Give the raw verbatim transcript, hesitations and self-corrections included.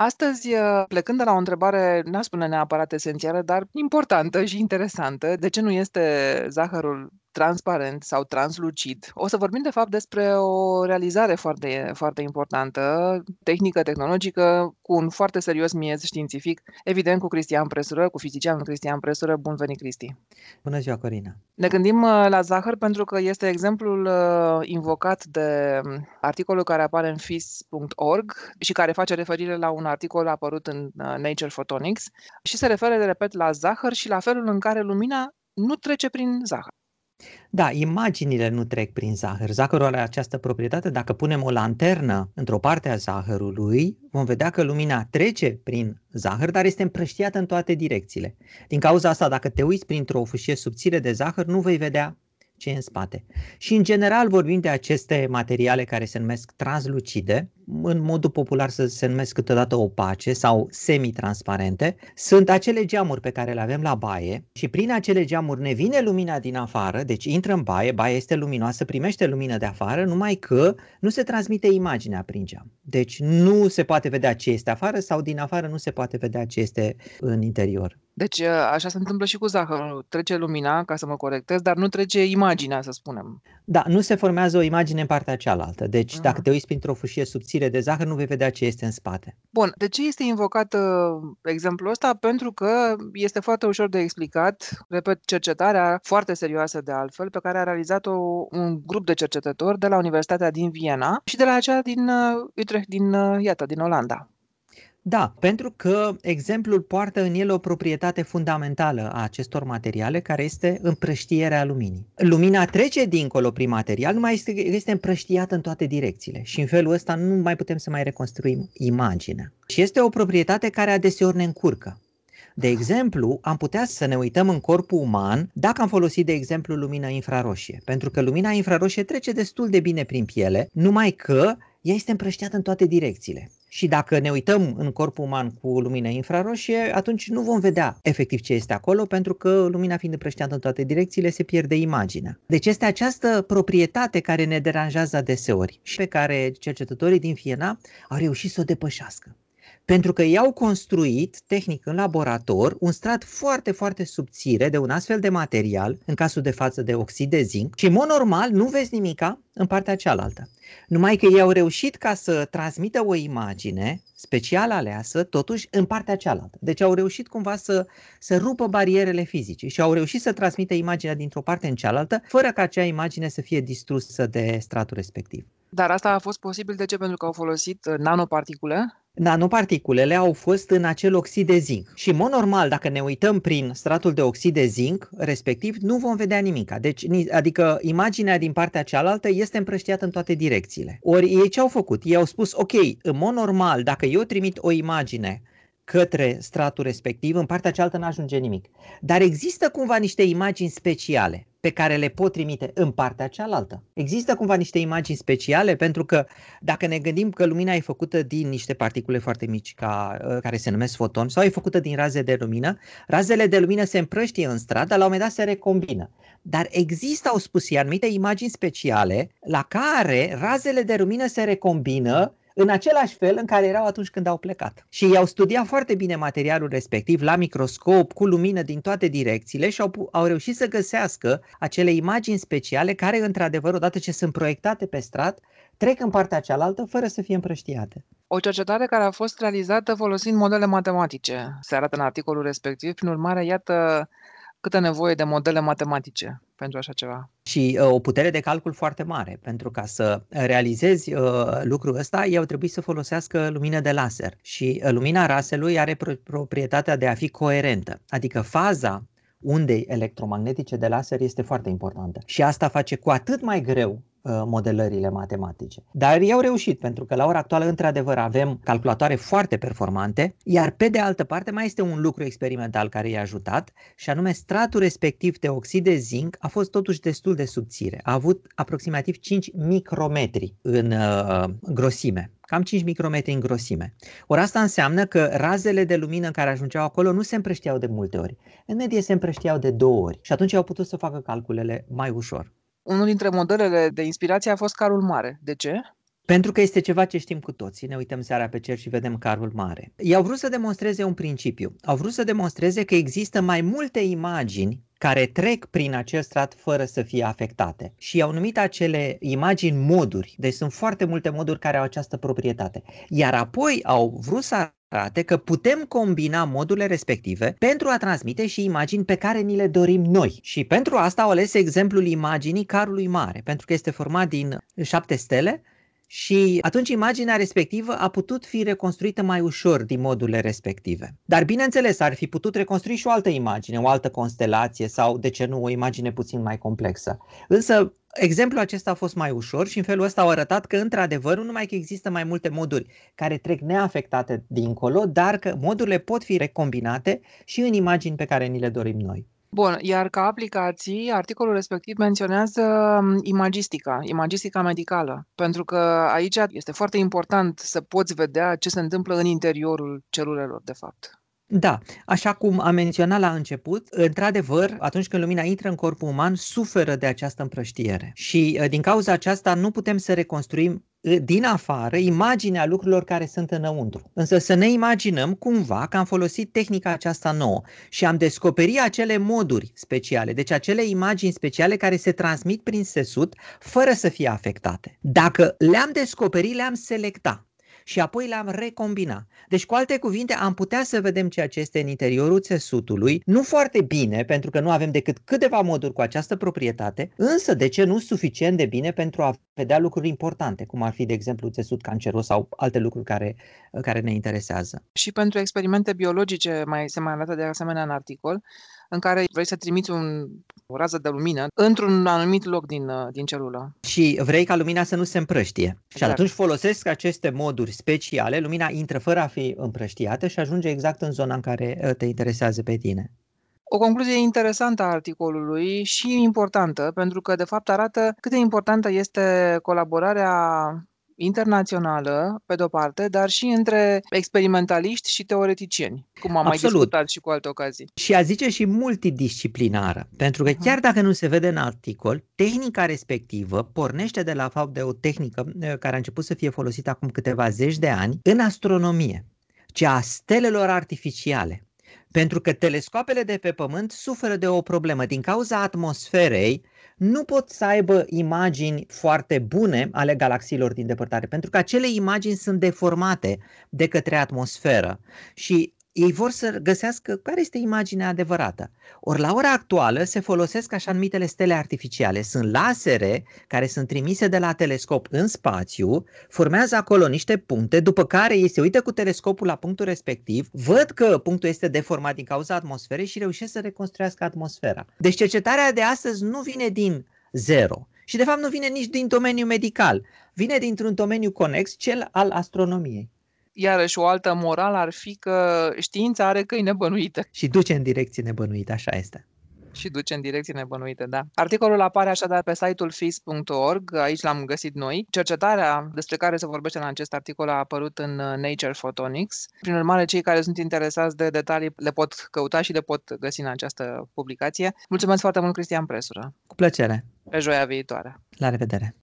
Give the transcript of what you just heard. Astăzi, plecând de la o întrebare, n-aș spune neapărat esențială, dar importantă și interesantă, de ce nu este zahărul transparent sau translucid, o să vorbim de fapt despre o realizare foarte, foarte importantă, tehnică, tehnologică, cu un foarte serios miez științific, evident cu Cristian Presură, cu fizicianul Cristian Presură. Bun venit, Cristi! Bună ziua, Corina! Ne gândim la zahăr pentru că este exemplul invocat de articolul care apare în Phys punct org și care face referire la un articol apărut în Nature Photonics și se referă, repet, la zahăr și la felul în care lumina nu trece prin zahăr. Da, imaginile nu trec prin zahăr. Zahărul are această proprietate. Dacă punem o lanternă într-o parte a zahărului, vom vedea că lumina trece prin zahăr, dar este împrăștiată în toate direcțiile. Din cauza asta, dacă te uiți printr-o fâșie subțire de zahăr, nu vei vedea ce e în spate. Și în general vorbim de aceste materiale care se numesc translucide, în modul popular să se numesc câteodată opace sau semitransparente. Sunt acele geamuri pe care le avem la baie și prin acele geamuri ne vine lumina din afară, deci intră în baie, baia este luminoasă, primește lumină de afară, numai că nu se transmite imaginea prin geam. Deci nu se poate vedea ce este afară sau din afară nu se poate vedea ce este în interior. Deci așa se întâmplă și cu zahărul. Trece lumina, ca să mă corectez, dar nu trece imaginea, să spunem. Da, nu se formează o imagine în partea cealaltă. Deci Aha. dacă te uiți printr-o fâșie subțire de zahăr, nu vei vedea ce este în spate. Bun, de ce este invocat exemplul ăsta? Pentru că este foarte ușor de explicat. Repet, cercetarea foarte serioasă de altfel, pe care a realizat-o un grup de cercetători de la Universitatea din Viena și de la aceea din Utrecht, din, iată, din Olanda. Da, pentru că exemplul poartă în el o proprietate fundamentală a acestor materiale, care este împrăștierea luminii. Lumina trece dincolo prin material, numai este, este împrăștiată în toate direcțiile și în felul ăsta nu mai putem să mai reconstruim imaginea. Și este o proprietate care adeseori ne încurcă. De exemplu, am putea să ne uităm în corpul uman dacă am folosit, de exemplu, lumina infraroșie, pentru că lumina infraroșie trece destul de bine prin piele, numai că ea este împrăștiată în toate direcțiile. Și dacă ne uităm în corpul uman cu lumină infraroșie, atunci nu vom vedea efectiv ce este acolo, pentru că lumina fiind împrăștiată în toate direcțiile, se pierde imaginea. Deci este această proprietate care ne deranjează adeseori și pe care cercetătorii din Viena au reușit să o depășească. Pentru că i-au construit, tehnic în laborator, un strat foarte, foarte subțire de un astfel de material, în cazul de față de oxid de zinc, și, în mod normal, nu vezi nimica în partea cealaltă. Numai că ei au reușit ca să transmită o imagine special aleasă, totuși, în partea cealaltă. Deci au reușit cumva să, să rupă barierele fizice și au reușit să transmită imaginea dintr-o parte în cealaltă, fără ca acea imagine să fie distrusă de stratul respectiv. Dar asta a fost posibil de ce? Pentru că au folosit nanoparticule? Nanoparticulele au fost în acel oxid de zinc. Și, în mod normal, dacă ne uităm prin stratul de oxid de zinc, respectiv, nu vom vedea nimica. Deci, adică imaginea din partea cealaltă este împrăștiată în toate direcțiile. Ori ei ce au făcut? Ei au spus, ok, în mod normal, dacă eu trimit o imagine către stratul respectiv, în partea cealaltă n-ajunge nimic. Dar există cumva niște imagini speciale pe care le pot trimite în partea cealaltă. Există cumva niște imagini speciale, pentru că dacă ne gândim că lumina e făcută din niște particule foarte mici ca, care se numesc fotoni, sau e făcută din raze de lumină, razele de lumină se împrăștie în strat, dar la un moment dat se recombină. Dar există, au spus, anumite imagini speciale la care razele de lumină se recombină în același fel în care erau atunci când au plecat. Și i-au studiat foarte bine materialul respectiv la microscop, cu lumină din toate direcțiile și au, au reușit să găsească acele imagini speciale care, într-adevăr, odată ce sunt proiectate pe strat, trec în partea cealaltă fără să fie împrăștiate. O cercetare care a fost realizată folosind modele matematice. Se arată în articolul respectiv, prin urmare, iată câtă nevoie de modele matematice pentru așa ceva. Și uh, o putere de calcul foarte mare. Pentru ca să realizezi uh, lucrul ăsta, ei au trebuit să folosească lumină de laser. Și uh, lumina raselui are pro- proprietatea de a fi coerentă. Adică faza undei electromagnetice de laser este foarte importantă. Și asta face cu atât mai greu modelările matematice. Dar i-au reușit, pentru că la ora actuală, într-adevăr, avem calculatoare foarte performante, iar pe de altă parte mai este un lucru experimental care i-a ajutat, și anume stratul respectiv de oxid de zinc a fost totuși destul de subțire. A avut aproximativ cinci micrometri în uh, grosime. Cam cinci micrometri în grosime. Ori asta înseamnă că razele de lumină care ajungeau acolo nu se împrăștiau de multe ori. În medie se împrăștiau de două ori și atunci au putut să facă calculele mai ușor. Unul dintre modelele de inspirație a fost carul mare. De ce? Pentru că este ceva ce știm cu toții, ne uităm seara pe cer și vedem carul mare. Ei au vrut să demonstreze un principiu. Au vrut să demonstreze că există mai multe imagini care trec prin acest strat fără să fie afectate. Și i-au numit acele imagini moduri. Deci sunt foarte multe moduri care au această proprietate. Iar apoi au vrut să arate că putem combina modurile respective pentru a transmite și imagini pe care ni le dorim noi. Și pentru asta au ales exemplul imaginii carului mare, pentru că este format din șapte stele. Și atunci imaginea respectivă a putut fi reconstruită mai ușor din modurile respective. Dar bineînțeles, ar fi putut reconstrui și o altă imagine, o altă constelație sau, de ce nu, o imagine puțin mai complexă. Însă, exemplul acesta a fost mai ușor și în felul ăsta au arătat că, într-adevăr, nu numai că există mai multe moduri care trec neafectate dincolo, dar că modurile pot fi recombinate și în imagini pe care ni le dorim noi. Bun, iar ca aplicații, articolul respectiv menționează imagistica, imagistica medicală, pentru că aici este foarte important să poți vedea ce se întâmplă în interiorul celulelor, de fapt. Da, așa cum am menționat la început, într-adevăr, atunci când lumina intră în corpul uman, suferă de această împrăștiere și din cauza aceasta nu putem să reconstruim din afară imaginea lucrurilor care sunt înăuntru. Însă să ne imaginăm cumva că am folosit tehnica aceasta nouă și am descoperit acele moduri speciale, deci acele imagini speciale care se transmit prin sesut fără să fie afectate. Dacă le-am descoperit, le-am selectat și apoi le-am recombina. Deci, cu alte cuvinte, am putea să vedem ceea ce este în interiorul țesutului, nu foarte bine, pentru că nu avem decât câteva moduri cu această proprietate, însă, de ce nu, suficient de bine pentru a vedea lucruri importante, cum ar fi, de exemplu, țesut canceros sau alte lucruri care, care ne interesează. Și pentru experimente biologice, mai se mai arată de asemenea în articol, în care vrei să trimiți un, o rază de lumină într-un anumit loc din, din celulă. Și vrei ca lumina să nu se împrăștie. Exact. Și atunci folosesc aceste moduri speciale, lumina intră fără a fi împrăștiată și ajunge exact în zona în care te interesează pe tine. O concluzie interesantă a articolului și importantă, pentru că de fapt arată cât de importantă este colaborarea internațională, pe de-o parte, dar și între experimentaliști și teoreticieni, cum am Absolut. mai discutat și cu alte ocazii. Și a zice și multidisciplinară, pentru că chiar dacă nu se vede în articol, tehnica respectivă pornește de la fapt de o tehnică care a început să fie folosită acum câteva zeci de ani în astronomie, cea a stelelor artificiale. Pentru că telescoapele de pe Pământ suferă de o problemă. Din cauza atmosferei, nu pot să aibă imagini foarte bune ale galaxiilor din depărtare, pentru că acele imagini sunt deformate de către atmosferă și ei vor să găsească care este imaginea adevărată. Ori la ora actuală se folosesc așa numitele stele artificiale. Sunt lasere care sunt trimise de la telescop în spațiu, formează acolo niște puncte, după care ei se uită cu telescopul la punctul respectiv, văd că punctul este deformat din cauza atmosferei și reușesc să reconstruiască atmosfera. Deci cercetarea de astăzi nu vine din zero și de fapt nu vine nici din domeniul medical, vine dintr-un domeniu conex, cel al astronomiei. Iarăși o altă morală ar fi că știința are căi nebănuite. Și duce în direcții nebănuite, așa este. Și duce în direcții nebănuite, da. Articolul apare așadar pe site-ul Phys punct org, aici l-am găsit noi. Cercetarea despre care se vorbește în acest articol a apărut în Nature Photonics. Prin urmare, cei care sunt interesați de detalii le pot căuta și le pot găsi în această publicație. Mulțumesc foarte mult, Cristian Presură. Cu plăcere. Pe joia viitoare. La revedere.